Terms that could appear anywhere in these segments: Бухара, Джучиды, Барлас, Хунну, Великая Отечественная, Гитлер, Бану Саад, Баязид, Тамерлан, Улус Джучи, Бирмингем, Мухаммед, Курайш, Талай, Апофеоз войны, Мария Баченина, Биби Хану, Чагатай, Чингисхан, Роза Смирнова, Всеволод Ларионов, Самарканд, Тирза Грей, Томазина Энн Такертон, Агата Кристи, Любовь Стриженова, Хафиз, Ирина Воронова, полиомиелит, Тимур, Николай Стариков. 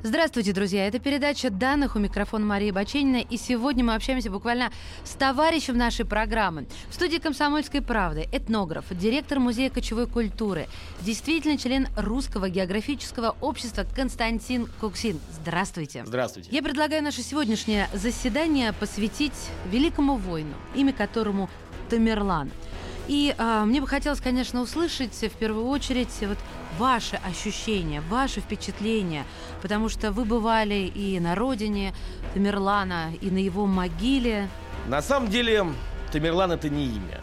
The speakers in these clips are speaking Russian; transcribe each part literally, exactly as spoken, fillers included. Здравствуйте, друзья. Это передача данных, у микрофона Мария Баченина. И сегодня мы общаемся буквально с товарищем нашей программы. В студии «Комсомольской правды» этнограф, директор Музея кочевой культуры, действительный член Русского географического общества Константин Куксин. Здравствуйте. Здравствуйте. Я предлагаю наше сегодняшнее заседание посвятить великому воину, имя которому Тамерлан. И э, мне бы хотелось, конечно, услышать в первую очередь вот ваши ощущения, ваши впечатления, потому что вы бывали и на родине Тамерлана, и на его могиле. На самом деле Тамерлан — это не имя.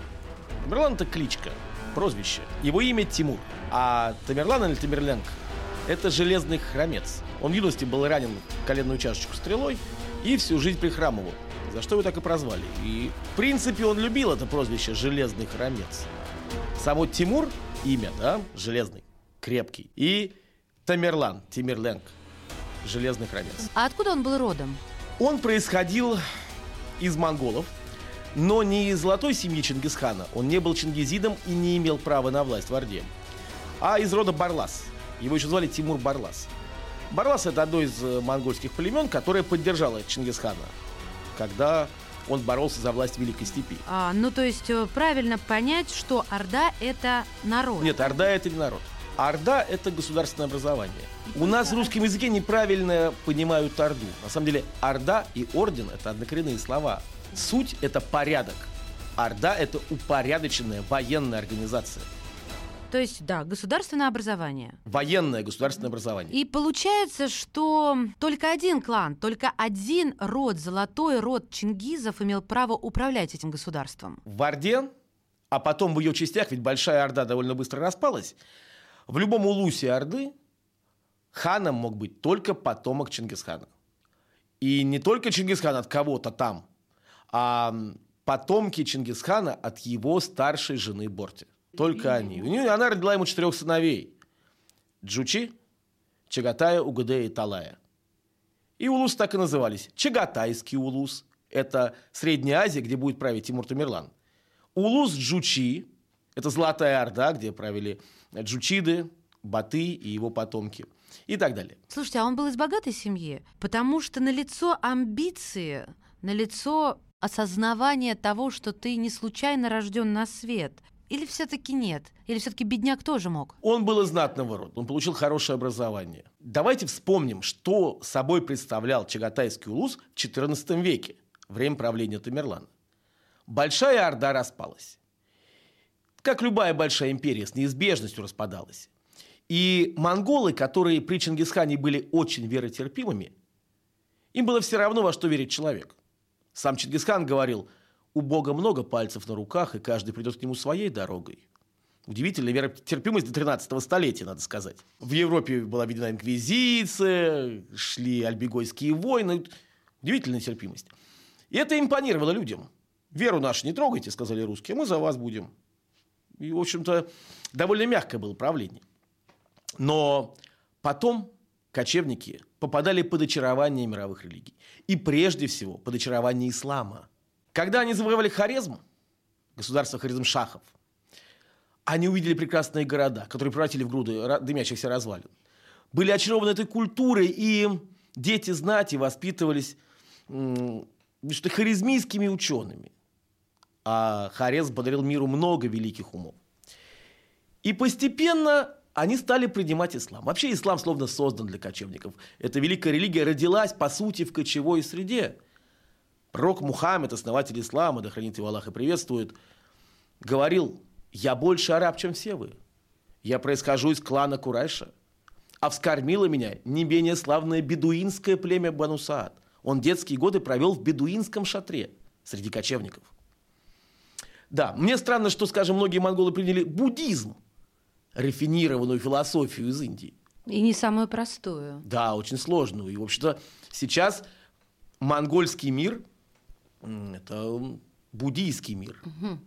Тамерлан — это кличка, прозвище. Его имя Тимур. А Тамерлан или Тамерлянка — это железный хромец. Он в юности был ранен в коленную чашечку стрелой и всю жизнь прихрамывал. За что его так и прозвали. И, в принципе, он любил это прозвище «Железный хромец». Само Тимур — имя, да, железный, крепкий. И Тамерлан, Тимерленг, железный хромец. А откуда он был родом? Он происходил из монголов, но не из золотой семьи Чингисхана. Он не был чингизидом и не имел права на власть в Орде. А из рода Барлас. Его еще звали Тимур Барлас. Барлас — это одно из монгольских племен, которое поддержало Чингисхана, когда он боролся за власть Великой Степи. А, ну, то есть правильно понять, что Орда — это народ? Нет, Орда — это не народ. Орда — это государственное образование. И У нас в русском языке неправильно понимают Орду. На самом деле Орда и Орден — это однокоренные слова. Суть — это порядок. Орда — это упорядоченная военная организация. То есть, да, государственное образование. Военное государственное образование. И получается, что только один клан, только один род, золотой род Чингизов имел право управлять этим государством. В Орде, а потом в ее частях, ведь Большая Орда довольно быстро распалась, в любом улусе Орды ханом мог быть только потомок Чингисхана. И не только Чингисхан от кого-то там, а потомки Чингисхана от его старшей жены Борти. Только они. У нее, она родила ему четырех сыновей. Джучи, Чагатая, Угдэй и Талая. И улус так и назывались. Чагатайский улус. Это Средняя Азия, где будет править Тимур Тамерлан. Улус Джучи. Это Золотая Орда, где правили Джучиды, Батый и его потомки. И так далее. Слушайте, а он был из богатой семьи? Потому что налицо амбиции, налицо осознавание того, что ты не случайно рожден на свет. Или все-таки нет? Или все-таки бедняк тоже мог? Он был из знатного рода, он получил хорошее образование. Давайте вспомним, что собой представлял Чагатайский улус в четырнадцатом веке, время правления Тамерлана. Большая Орда распалась. Как любая большая империя, с неизбежностью распадалась. И монголы, которые при Чингисхане были очень веротерпимыми, им было все равно, во что верит человек. Сам Чингисхан говорил: у Бога много пальцев на руках, и каждый придет к нему своей дорогой. Удивительная веротерпимость до тринадцатого столетия, надо сказать. В Европе была введена инквизиция, шли альбегойские войны. Удивительная терпимость. И это импонировало людям. «Веру нашу не трогайте», — сказали русские, — «мы за вас будем». И, в общем-то, довольно мягкое было правление. Но потом кочевники попадали под очарование мировых религий. И прежде всего под очарование ислама. Когда они завоевали Хорезм, государство Хорезм-Шахов, они увидели прекрасные города, которые превратили в груды дымящихся развалин. Были очарованы этой культурой, и дети знати воспитывались м- что хорезмийскими учеными. А Хорезм подарил миру много великих умов. И постепенно они стали принимать ислам. Вообще ислам словно создан для кочевников. Эта великая религия родилась, по сути, в кочевой среде. Пророк Мухаммед, основатель ислама, да хранит его Аллах и приветствует, говорил: «Я больше араб, чем все вы. Я происхожу из клана Курайша. А вскормило меня не менее славное бедуинское племя Бану Саад». Он детские годы провел в бедуинском шатре среди кочевников. Да, мне странно, что, скажем, многие монголы приняли буддизм, рафинированную философию из Индии. И не самую простую. Да, очень сложную. И, в общем-то, сейчас монгольский мир — это буддийский мир. Угу.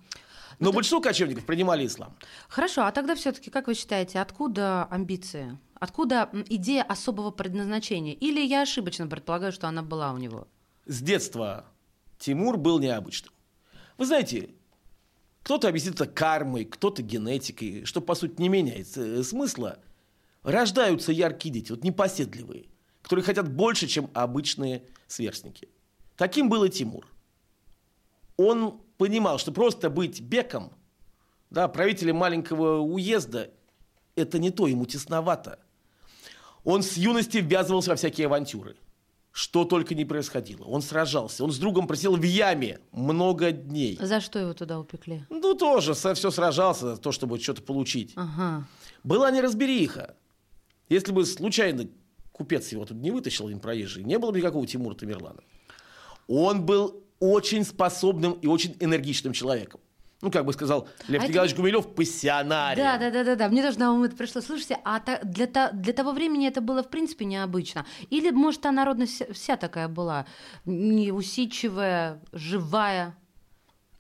Но это... большинство кочевников принимали ислам. Хорошо, а тогда все-таки, как вы считаете, откуда амбиции? Откуда идея особого предназначения? Или я ошибочно предполагаю, что она была у него? С детства Тимур был необычным. Вы знаете, кто-то объяснит это кармой, кто-то генетикой, что, по сути, не меняет смысла. Рождаются яркие дети, вот непоседливые, которые хотят больше, чем обычные сверстники. Таким был и Тимур. Он понимал, что просто быть беком, да, правителем маленького уезда, это не то, ему тесновато. Он с юности ввязывался во всякие авантюры. Что только не происходило. Он сражался. Он с другом просидел в яме много дней. За что его туда упекли? Ну, тоже. Все сражался за то, чтобы что-то получить. Ага. Была неразбериха. Если бы случайно купец его тут не вытащил, один проезжий, не было бы никакого Тимура Тамерлана. Он был очень способным и очень энергичным человеком. Ну, как бы сказал Лев а Николаевич это... Гумилев, пассионарий. Да, да, да, да, да. Мне даже на ум это пришло. Слушайте, а та, для, та, для того времени это было в принципе необычно. Или, может, та народность вся такая была, неусидчивая, живая.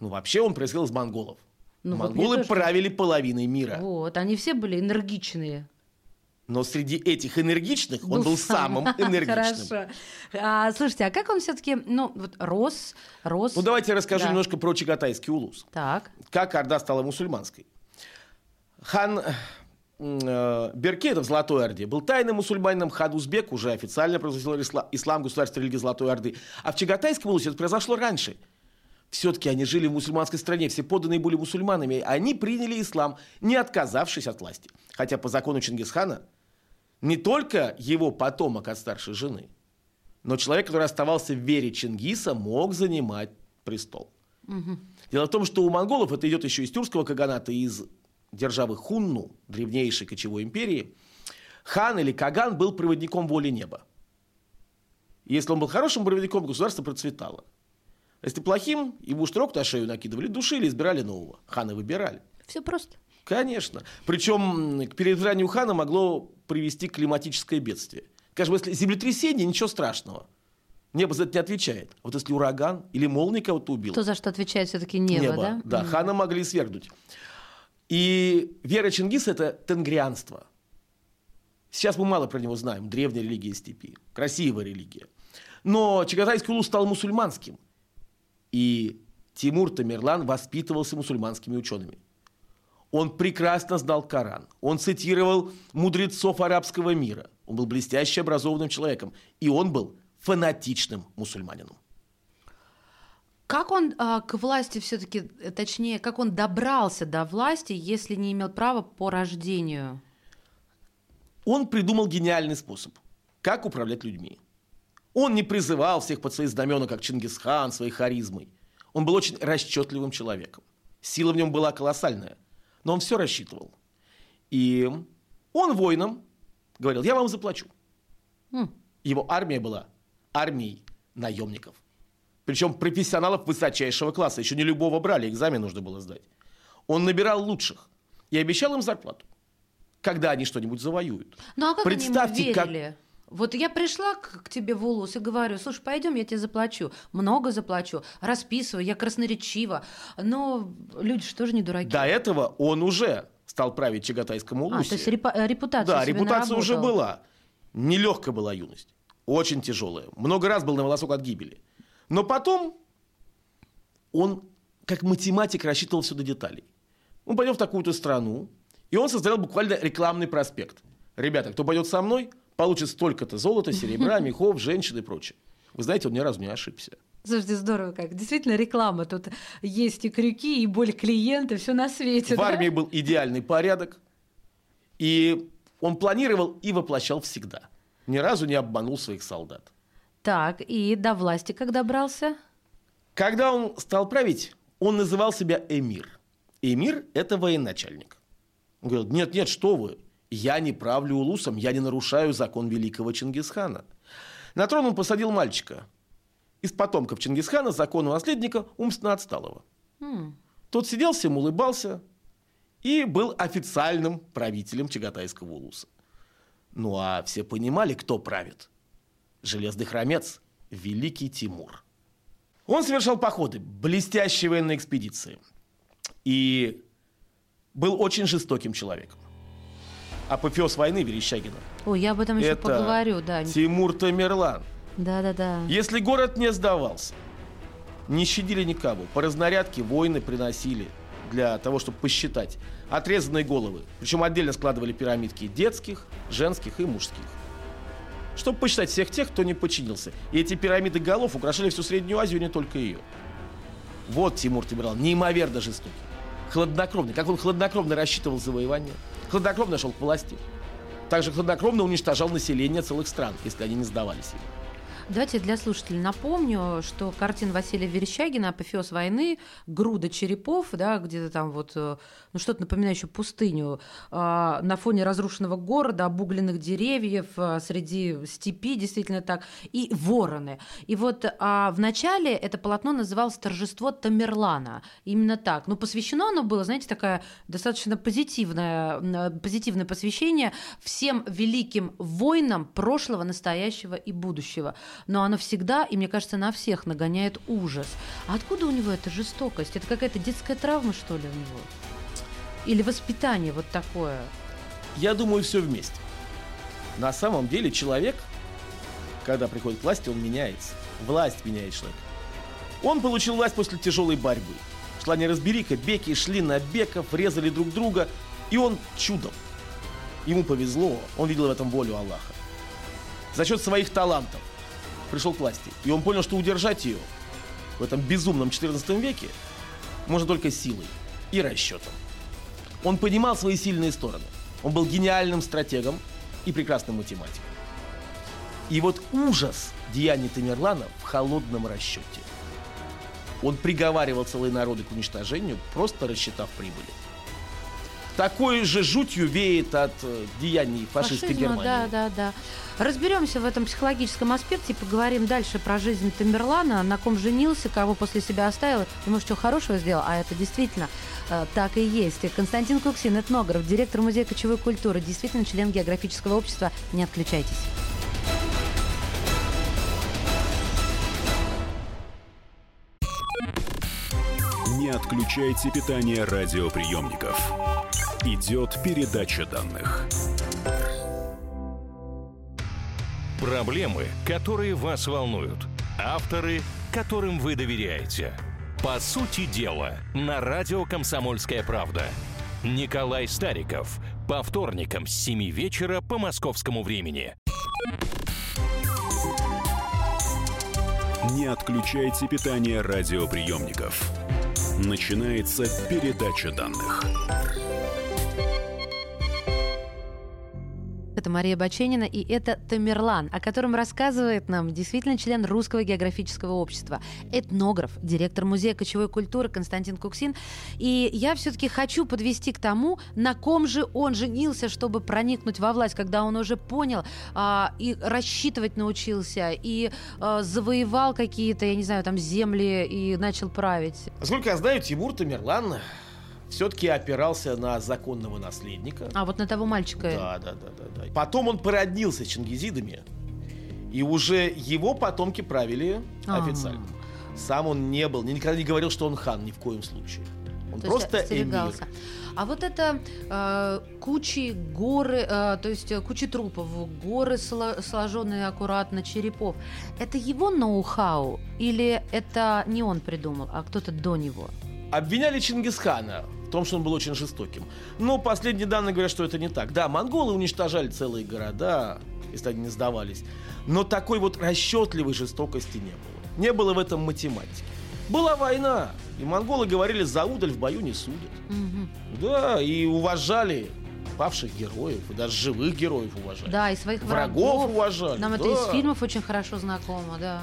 Ну, вообще он происходил из монголов. Ну, монголы вот правили половиной мира. Вот, они все были энергичные. Но среди этих энергичных он был, был самым энергичным. Хорошо. А, слушайте, а как он все-таки, ну, вот рос, рос... Ну, давайте я расскажу да. немножко про Чагатайский улус. Так. Как Орда стала мусульманской. Хан э, Беркед в Золотой Орде был тайным мусульманином, хан Узбек уже официально провозгласил ислам, ислам государственной религии Золотой Орды. А в Чагатайском улусе это произошло раньше. Все-таки они жили в мусульманской стране, все подданные были мусульманами, они приняли ислам, не отказавшись от власти. Хотя по закону Чингисхана не только его потомок от старшей жены, но человек, который оставался в вере Чингиса, мог занимать престол. Угу. Дело в том, что у монголов, это идет еще из тюркского каганата, из державы Хунну, древнейшей кочевой империи, хан или каган был проводником воли неба. И если он был хорошим проводником, государство процветало. Если плохим, ему штрок на шею накидывали, душили, избирали нового. Хана выбирали. Все просто. Конечно. Причем к переизбранию хана могло привести климатическое бедствие. Скажем, если землетрясение, ничего страшного. Небо за это не отвечает. Вот если ураган или молния кого-то убил. То, за что отвечает все-таки небо, небо да? Да, mm-hmm. хана могли свергнуть. И вера Чингиса – это тенгрианство. Сейчас мы мало про него знаем. Древняя религия степи. Красивая религия. Но Чагатайский улус стал мусульманским. И Тимур Тамерлан воспитывался мусульманскими учеными. Он прекрасно знал Коран. Он цитировал мудрецов арабского мира. Он был блестяще образованным человеком. И он был фанатичным мусульманином. Как он а, к власти все-таки, точнее, как он добрался до власти, если не имел права по рождению? Он придумал гениальный способ, как управлять людьми. Он не призывал всех под свои знамена, как Чингисхан, своей харизмой. Он был очень расчетливым человеком. Сила в нем была колоссальная. Но он все рассчитывал. И он воинам говорил, я вам заплачу. Mm. Его армия была армией наемников. Причем профессионалов высочайшего класса. Еще не любого брали, экзамен нужно было сдать. Он набирал лучших и обещал им зарплату, когда они что-нибудь завоюют. Ну а как представьте, они ему верили? Как... Вот я пришла к, к тебе в улус и говорю, слушай, пойдем, я тебе заплачу, много заплачу, расписываю, я красноречива, но люди же тоже не дураки. До этого он уже стал править Чагатайскому улусе. А, то есть репу- репутация Да, репутация наработала. Уже была. Нелегкая была юность, очень тяжелая. Много раз был на волосок от гибели. Но потом он, как математик, рассчитывал все до деталей. Он пойдет в такую-то страну, и он создал буквально рекламный проспект. Ребята, кто пойдет со мной... Получит столько-то золота, серебра, мехов, женщин и прочее. Вы знаете, он ни разу не ошибся. Слушайте, здорово как. Действительно, реклама. Тут есть и крюки, и боль клиента, все на свете. В да? армии был идеальный порядок. И он планировал и воплощал всегда. Ни разу не обманул своих солдат. Так, и до власти как добрался? Когда он стал править, он называл себя эмир. Эмир – это военачальник. Он говорил, нет-нет, что вы. Я не правлю улусом, я не нарушаю закон великого Чингисхана. На трон он посадил мальчика. Из потомков Чингисхана, законного наследника, умственно отсталого. Mm. Тот сидел, всем улыбался и был официальным правителем Чагатайского улуса. Ну а все понимали, кто правит. Железный хромец, великий Тимур. Он совершал походы, блестящие военные экспедиции. И был очень жестоким человеком. Апофеоз войны Верещагина. Ой, я об этом еще это поговорю, да. Тимур Тамерлан. Да, да, да. Если город не сдавался, не щадили ни капу. По разнарядке воины приносили для того, чтобы посчитать отрезанные головы. Причем отдельно складывали пирамидки детских, женских и мужских, чтобы посчитать всех тех, кто не подчинился. И эти пирамиды голов украшали всю Среднюю Азию, не только ее. Вот Тимур Тамерлан, неимоверно жестокий, хладнокровный. Как он хладнокровно рассчитывал завоевание, хладнокровно шел к власти. Также хладнокровно уничтожал население целых стран, если они не сдавались ему. Давайте для слушателей напомню, что картина Василия Верещагина «Апофеоз войны», груда черепов, да, где-то там вот, ну, что-то напоминающее пустыню, на фоне разрушенного города, обугленных деревьев, среди степи, действительно так, и вороны. И вот в начале это полотно называлось «Торжество Тамерлана». Именно так. Но посвящено оно было, знаете, такое достаточно позитивное, позитивное посвящение всем великим воинам прошлого, настоящего и будущего. Но оно всегда, и мне кажется, на всех нагоняет ужас. А откуда у него эта жестокость? Это какая-то детская травма, что ли, у него? Или воспитание вот такое? Я думаю, все вместе. На самом деле человек, когда приходит к власти, он меняется. Власть меняет человека. Он получил власть после тяжелой борьбы. Шла неразбериха, беки шли на беков, резали друг друга. И он чудом. Ему повезло, он видел в этом волю Аллаха. За счет своих талантов пришел к власти. И он понял, что удержать ее в этом безумном четырнадцатом веке можно только силой и расчетом. Он понимал свои сильные стороны. Он был гениальным стратегом и прекрасным математиком. И вот ужас деяний Тамерлана в холодном расчете. Он приговаривал целые народы к уничтожению, просто рассчитав прибыли. Такой же жутью веет от деяний фашистской Фашизма, Германии. Да, да, да. Разберемся в этом психологическом аспекте и поговорим дальше про жизнь Тамерлана, на ком женился, кого после себя оставил. И, может, что хорошего сделал, а это действительно э, так и есть. И Константин Куксин, этнограф, директор Музея кочевой культуры, действительно член географического общества. Не отключайтесь. Не отключайте питание радиоприемников. Идет передача данных. Проблемы, которые вас волнуют. Авторы, которым вы доверяете. По сути дела, на радио «Комсомольская правда». Николай Стариков. По вторникам с семи вечера по московскому времени. Не отключайте питание радиоприемников. Начинается передача данных. Это Мария Баченина, и это Тамерлан, о котором рассказывает нам действительно член Русского географического общества, этнограф, директор Музея кочевой культуры Константин Куксин. И я все-таки хочу подвести к тому, на ком же он женился, чтобы проникнуть во власть, когда он уже понял а, и рассчитывать научился, и а, завоевал какие-то, я не знаю, там земли и начал править. Насколько я знаю, Тимур Тамерлан все-таки опирался на законного наследника. А, вот на того мальчика. Да, да, да, да, да. Потом он породнился с чингизидами, и уже его потомки правили А-а-а. официально. Сам он не был, никогда не говорил, что он хан, ни в коем случае. Он то просто эмир. А вот это э, кучи горы, э, то есть кучи трупов, горы, сложенные аккуратно, черепов. Это его ноу-хау? Или это не он придумал, а кто-то до него? Обвиняли Чингисхана в том, что он был очень жестоким. Но последние данные говорят, что это не так. Да, монголы уничтожали целые города, если они не сдавались. Но такой вот расчетливой жестокости не было. Не было в этом математики. Была война, и монголы говорили, за удаль в бою не судят. Угу. Да, и уважали павших героев, и даже живых героев уважали. Да, и своих врагов. Врагов уважали. Нам да. это из фильмов очень хорошо знакомо, да.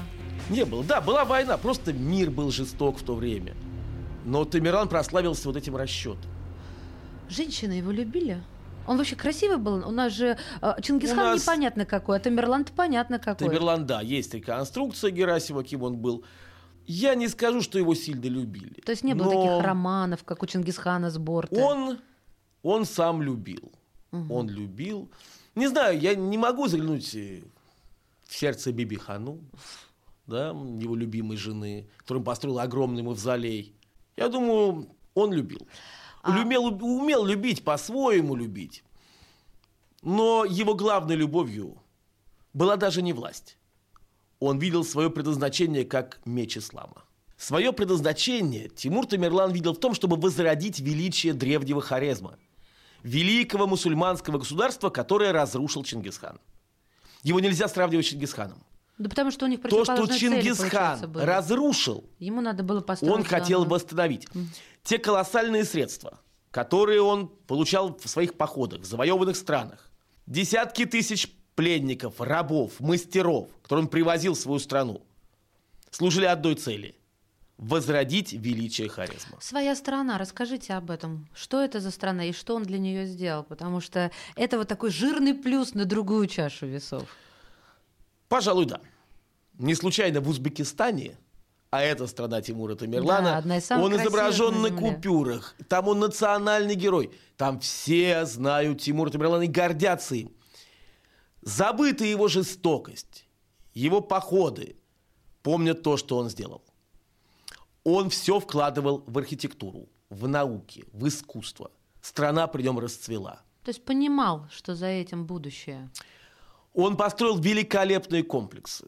Не было, да, была война, просто мир был жесток в то время. Но Тамерлан прославился вот этим расчетом. Женщины его любили? Он вообще красивый был? У нас же Чингисхан нас... непонятно какой, а Тамерлан-то понятно какой. Тамерлан, да, есть реконструкция Герасима, кем он был. Я не скажу, что его сильно любили. То есть не было но... таких романов, как у Чингисхана с Борти? Он, он сам любил. Угу. Он любил. Не знаю, я не могу заглянуть в сердце Биби Хану, да, его любимой жены, которая построила огромный мавзолей. Я думаю, он любил. А... Умел, умел любить, по-своему любить. Но его главной любовью была даже не власть. Он видел свое предназначение как меч ислама. Свое предназначение Тимур Тамерлан видел в том, чтобы возродить величие древнего Хорезма, великого мусульманского государства, которое разрушил Чингисхан. Его нельзя сравнивать с Чингисханом. Да потому что у них противоположные цели, получается, были. То, что Чингисхан разрушил, ему надо было построить, он хотел да, восстановить. Mm. Те колоссальные средства, которые он получал в своих походах, в завоеванных странах, десятки тысяч пленников, рабов, мастеров, которые он привозил в свою страну, служили одной цели – возродить величие Хорезма. Своя страна, расскажите об этом. Что это за страна и что он для нее сделал? Потому что это вот такой жирный плюс на другую чашу весов. Пожалуй, да. Не случайно в Узбекистане, а это страна Тимура Тамерлана, да, он изображен на купюрах, там он национальный герой, там все знают Тимура Тамерлана и гордятся им. Забыта его жестокость, его походы, помнят то, что он сделал. Он все вкладывал в архитектуру, в науки, в искусство. Страна при нем расцвела. То есть понимал, что за этим будущее. Он построил великолепные комплексы.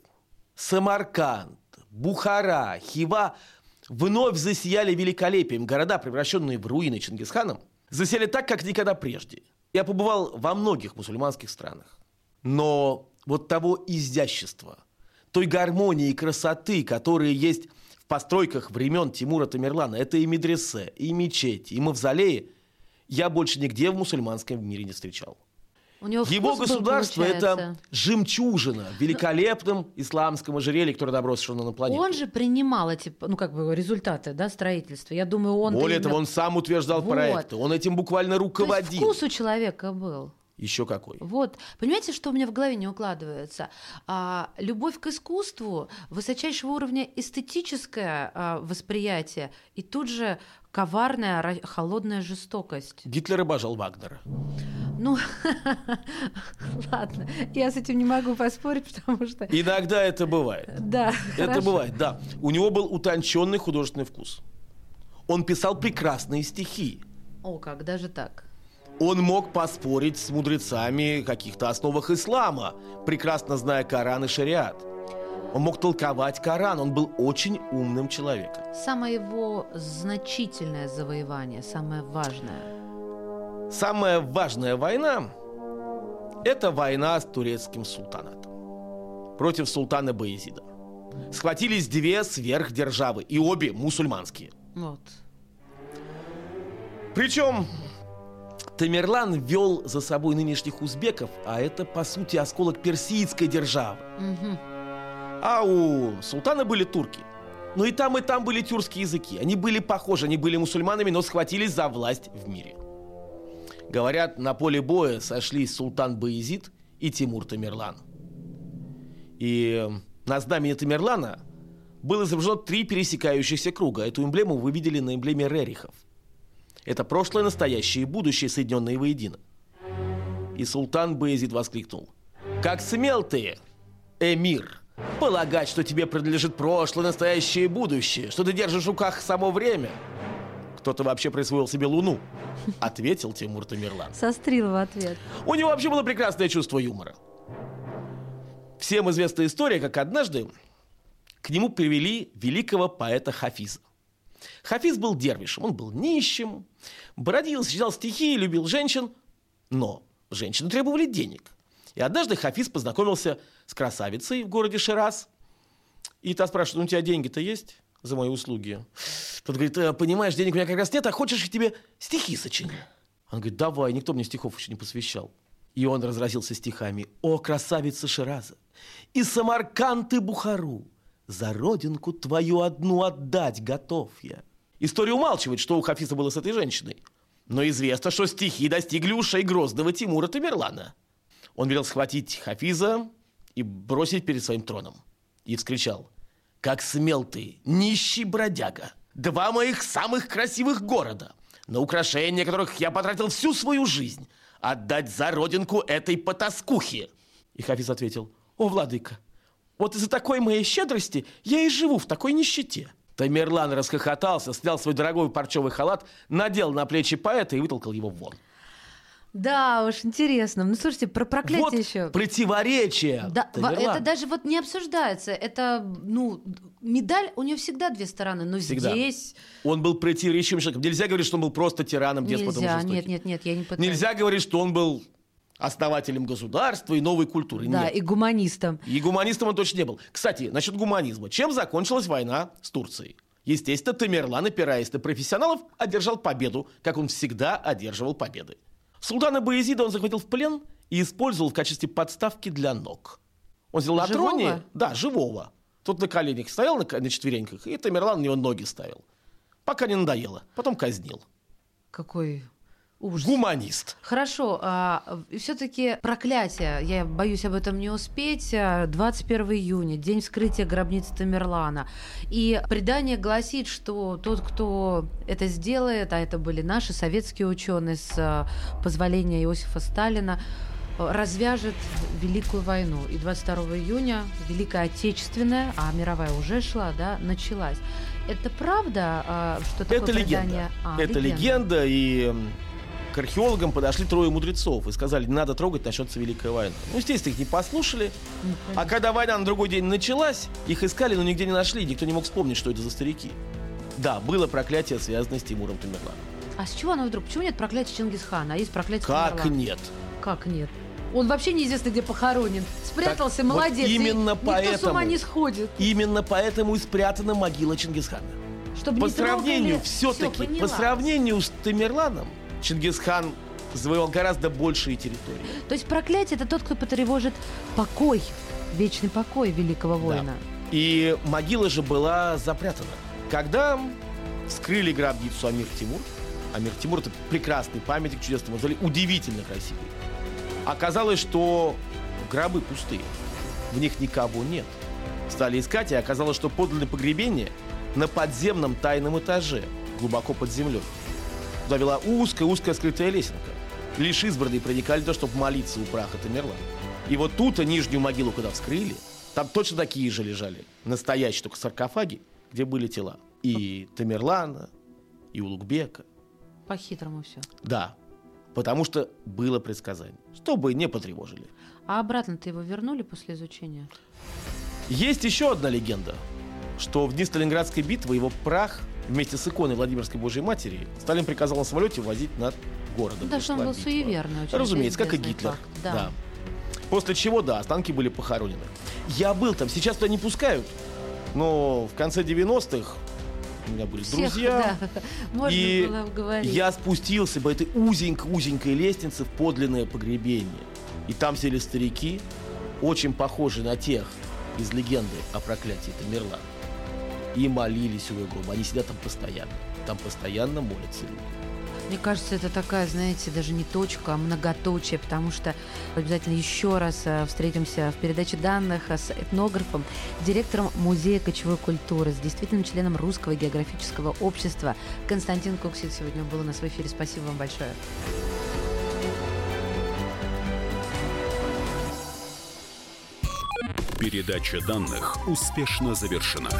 Самарканд, Бухара, Хива вновь засияли великолепием. Города, превращенные в руины Чингисханом, засияли так, как никогда прежде. Я побывал во многих мусульманских странах. Но вот того изящества, той гармонии и красоты, которые есть в постройках времен Тимура Тамерлана, это и медресе, и мечети, и мавзолеи, я больше нигде в мусульманском мире не встречал. Его государство – это жемчужина в великолепном Но... исламском ожерелье, которое набросано на планету. Он же принимал эти, ну, как бы, результаты, да, строительства. Я думаю, он... Более того, именно... он сам утверждал вот. проекты. Он этим буквально руководил. То есть вкус у человека был. Еще какой. Вот. Понимаете, что у меня в голове не укладывается? А, любовь к искусству, высочайшего уровня эстетическое а, восприятие и тут же коварная, холодная жестокость. Гитлер обожал Вагнера. Ну, ладно, я с этим не могу поспорить, потому что... Иногда это бывает. Да, это бывает, да. У него был утонченный художественный вкус. Он писал прекрасные стихи. О, как, даже так. Он мог поспорить с мудрецами о каких-то основах ислама, прекрасно зная Коран и шариат. Он мог толковать Коран, он был очень умным человеком. Самое его значительное завоевание, самое важное? Самая важная война – это война с турецким султанатом против султана Баязида. Схватились две сверхдержавы, и обе мусульманские. Вот. Причем... Тамерлан вел за собой нынешних узбеков, а это, по сути, осколок персидской державы. Угу. А у султана были турки. Но и там, и там были тюркские языки. Они были похожи, они были мусульманами, но схватились за власть в мире. Говорят, на поле боя сошлись султан Баязид и Тимур Тамерлан. И на знамени Тамерлана было изображено три пересекающихся круга. Эту эмблему вы видели на эмблеме рерихов. Это прошлое, настоящее и будущее, соединенные воедино. И султан Баязид воскликнул: «Как смел ты, эмир, полагать, что тебе принадлежит прошлое, настоящее и будущее, что ты держишь в руках само время? Кто-то вообще присвоил себе Луну», — ответил Тимур Тамерлан. Сострил в ответ. У него вообще было прекрасное чувство юмора. Всем известна история, как однажды к нему привели великого поэта Хафиза. Хафиз был дервишем, он был нищим, бродил, сочинял стихи, любил женщин, но женщины требовали денег. И однажды Хафиз познакомился с красавицей в городе Шираз, и та спрашивает: «Ну, у тебя деньги-то есть за мои услуги?» Тот говорит: «Понимаешь, денег у меня как раз нет, а хочешь, я тебе стихи сочиню?» Он говорит: «Давай, никто мне стихов еще не посвящал». И он разразился стихами: «О, красавица Шираза, и Самарканд, и Бухару, за родинку твою одну отдать готов я». История умалчивает, что у Хафиза было с этой женщиной. Но известно, что стихи достигли ушей грозного Тимура Тамерлана. Он велел схватить Хафиза и бросить перед своим троном. И вскричал: «Как смел ты, нищий бродяга, два моих самых красивых города, на украшения которых я потратил всю свою жизнь, отдать за родинку этой потаскухе!» И Хафиз ответил: «О, владыка, вот из-за такой моей щедрости я и живу в такой нищете». Тамерлан расхохотался, снял свой дорогой парчевый халат, надел на плечи поэта и вытолкал его вон. Да уж, интересно. Ну, слушайте, про проклятие вот еще. Вот противоречие. Да, это даже вот не обсуждается. Это, ну, медаль, у нее всегда две стороны. Но всегда. Здесь... Он был противоречивым человеком. Нельзя говорить, что он был просто тираном, деспотом жестоким. Нельзя, нет, нет, нет, я не пытаюсь. Нельзя говорить, что он был основателем государства и новой культуры. Да, нет. И гуманистом. И гуманистом он точно не был. Кстати, насчет гуманизма. Чем закончилась война с Турцией? Естественно, Тамерлан, опираясь на профессионалов, одержал победу, как он всегда одерживал победы. Султана Баязида он захватил в плен и использовал в качестве подставки для ног. Он взял на троне... Да, живого. Тот на коленях стоял, на, на четвереньках, и Тамерлан на него ноги ставил. Пока не надоело. Потом казнил. Какой... Ужас. Гуманист. Хорошо. А, все-таки проклятие. Я боюсь об этом не успеть. двадцать первого июня, день вскрытия гробницы Тамерлана. И предание гласит, что тот, кто это сделает, а это были наши советские ученые с позволения Иосифа Сталина, развяжет Великую войну. И двадцать второго июня Великая Отечественная, а мировая уже шла, да, началась. Это правда, что такое это предание? Легенда. А, это легенда, легенда и... К археологам подошли трое мудрецов и сказали, не надо трогать, начнется Великая война. Ну, естественно, их не послушали. А когда война на другой день началась, их искали, но нигде не нашли. Никто не мог вспомнить, что это за старики. Да, было проклятие, связанное с Тимуром Тамерланом. А с чего оно вдруг? Почему нет проклятия Чингисхана, а есть проклятие Тамерлана? Как нет? Как нет? Он вообще неизвестно, где похоронен. Спрятался, так, молодец. Вот именно поэтому, никто с ума не сходит. Именно поэтому и спрятана могила Чингисхана. Чтобы по сравнению, все-таки, все, по сравнению с Тамерланом, Чингисхан завоевал гораздо большие территории. То есть проклятие – это тот, кто потревожит покой, вечный покой великого воина. Да. И могила же была запрятана. Когда вскрыли гробницу Амир-Тимур, Амир-Тимур – это прекрасный памятник, чудесный мавзолей, удивительно красивый. Оказалось, что гробы пустые, в них никого нет. Стали искать, и оказалось, что подлинное погребение на подземном тайном этаже, глубоко под землей. Туда вела узкая-узкая скрытая лесенка. Лишь избранные проникали туда, чтобы молиться у праха Тамерлана. И вот тут, нижнюю могилу, куда вскрыли, там точно такие же лежали. Настоящие только саркофаги, где были тела. И Тамерлана, и Улугбека. По-хитрому все. Да. Потому что было предсказание. Чтобы не потревожили. А обратно-то его вернули после изучения? Есть еще одна легенда, что в дни Сталинградской битвы его прах вместе с иконой Владимирской Божьей Матери Сталин приказал на самолете возить над городом. Да, что он был битва. Суеверный. Очень Разумеется, как и Гитлер. Факт, да. Да. После чего, да, останки были похоронены. Я был там, сейчас туда не пускают. Но в конце девяностых у меня были Всех, друзья. Да. Можно и было говорить. Я спустился по этой узенькой-узенькой лестнице в подлинное погребение. И там сели старики, очень похожие на тех из легенды о проклятии Тамерлана. И молились у его гроба. Они сидят там постоянно. Там постоянно молятся люди. Мне кажется, это такая, знаете, даже не точка, а многоточие, потому что обязательно еще раз встретимся в передаче данных с этнографом, директором Музея кочевой культуры, с действительным членом Русского географического общества. Константин Куксин сегодня был у нас в эфире. Спасибо вам большое. Передача данных успешно завершена.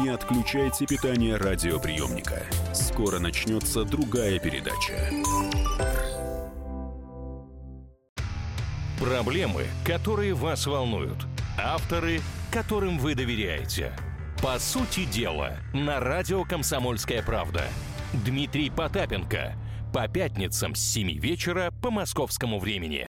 Не отключайте питание радиоприемника. Скоро начнется другая передача. Проблемы, которые вас волнуют. Авторы, которым вы доверяете. По сути дела, на радио «Комсомольская правда». Дмитрий Потапенко. По пятницам с семи вечера по московскому времени.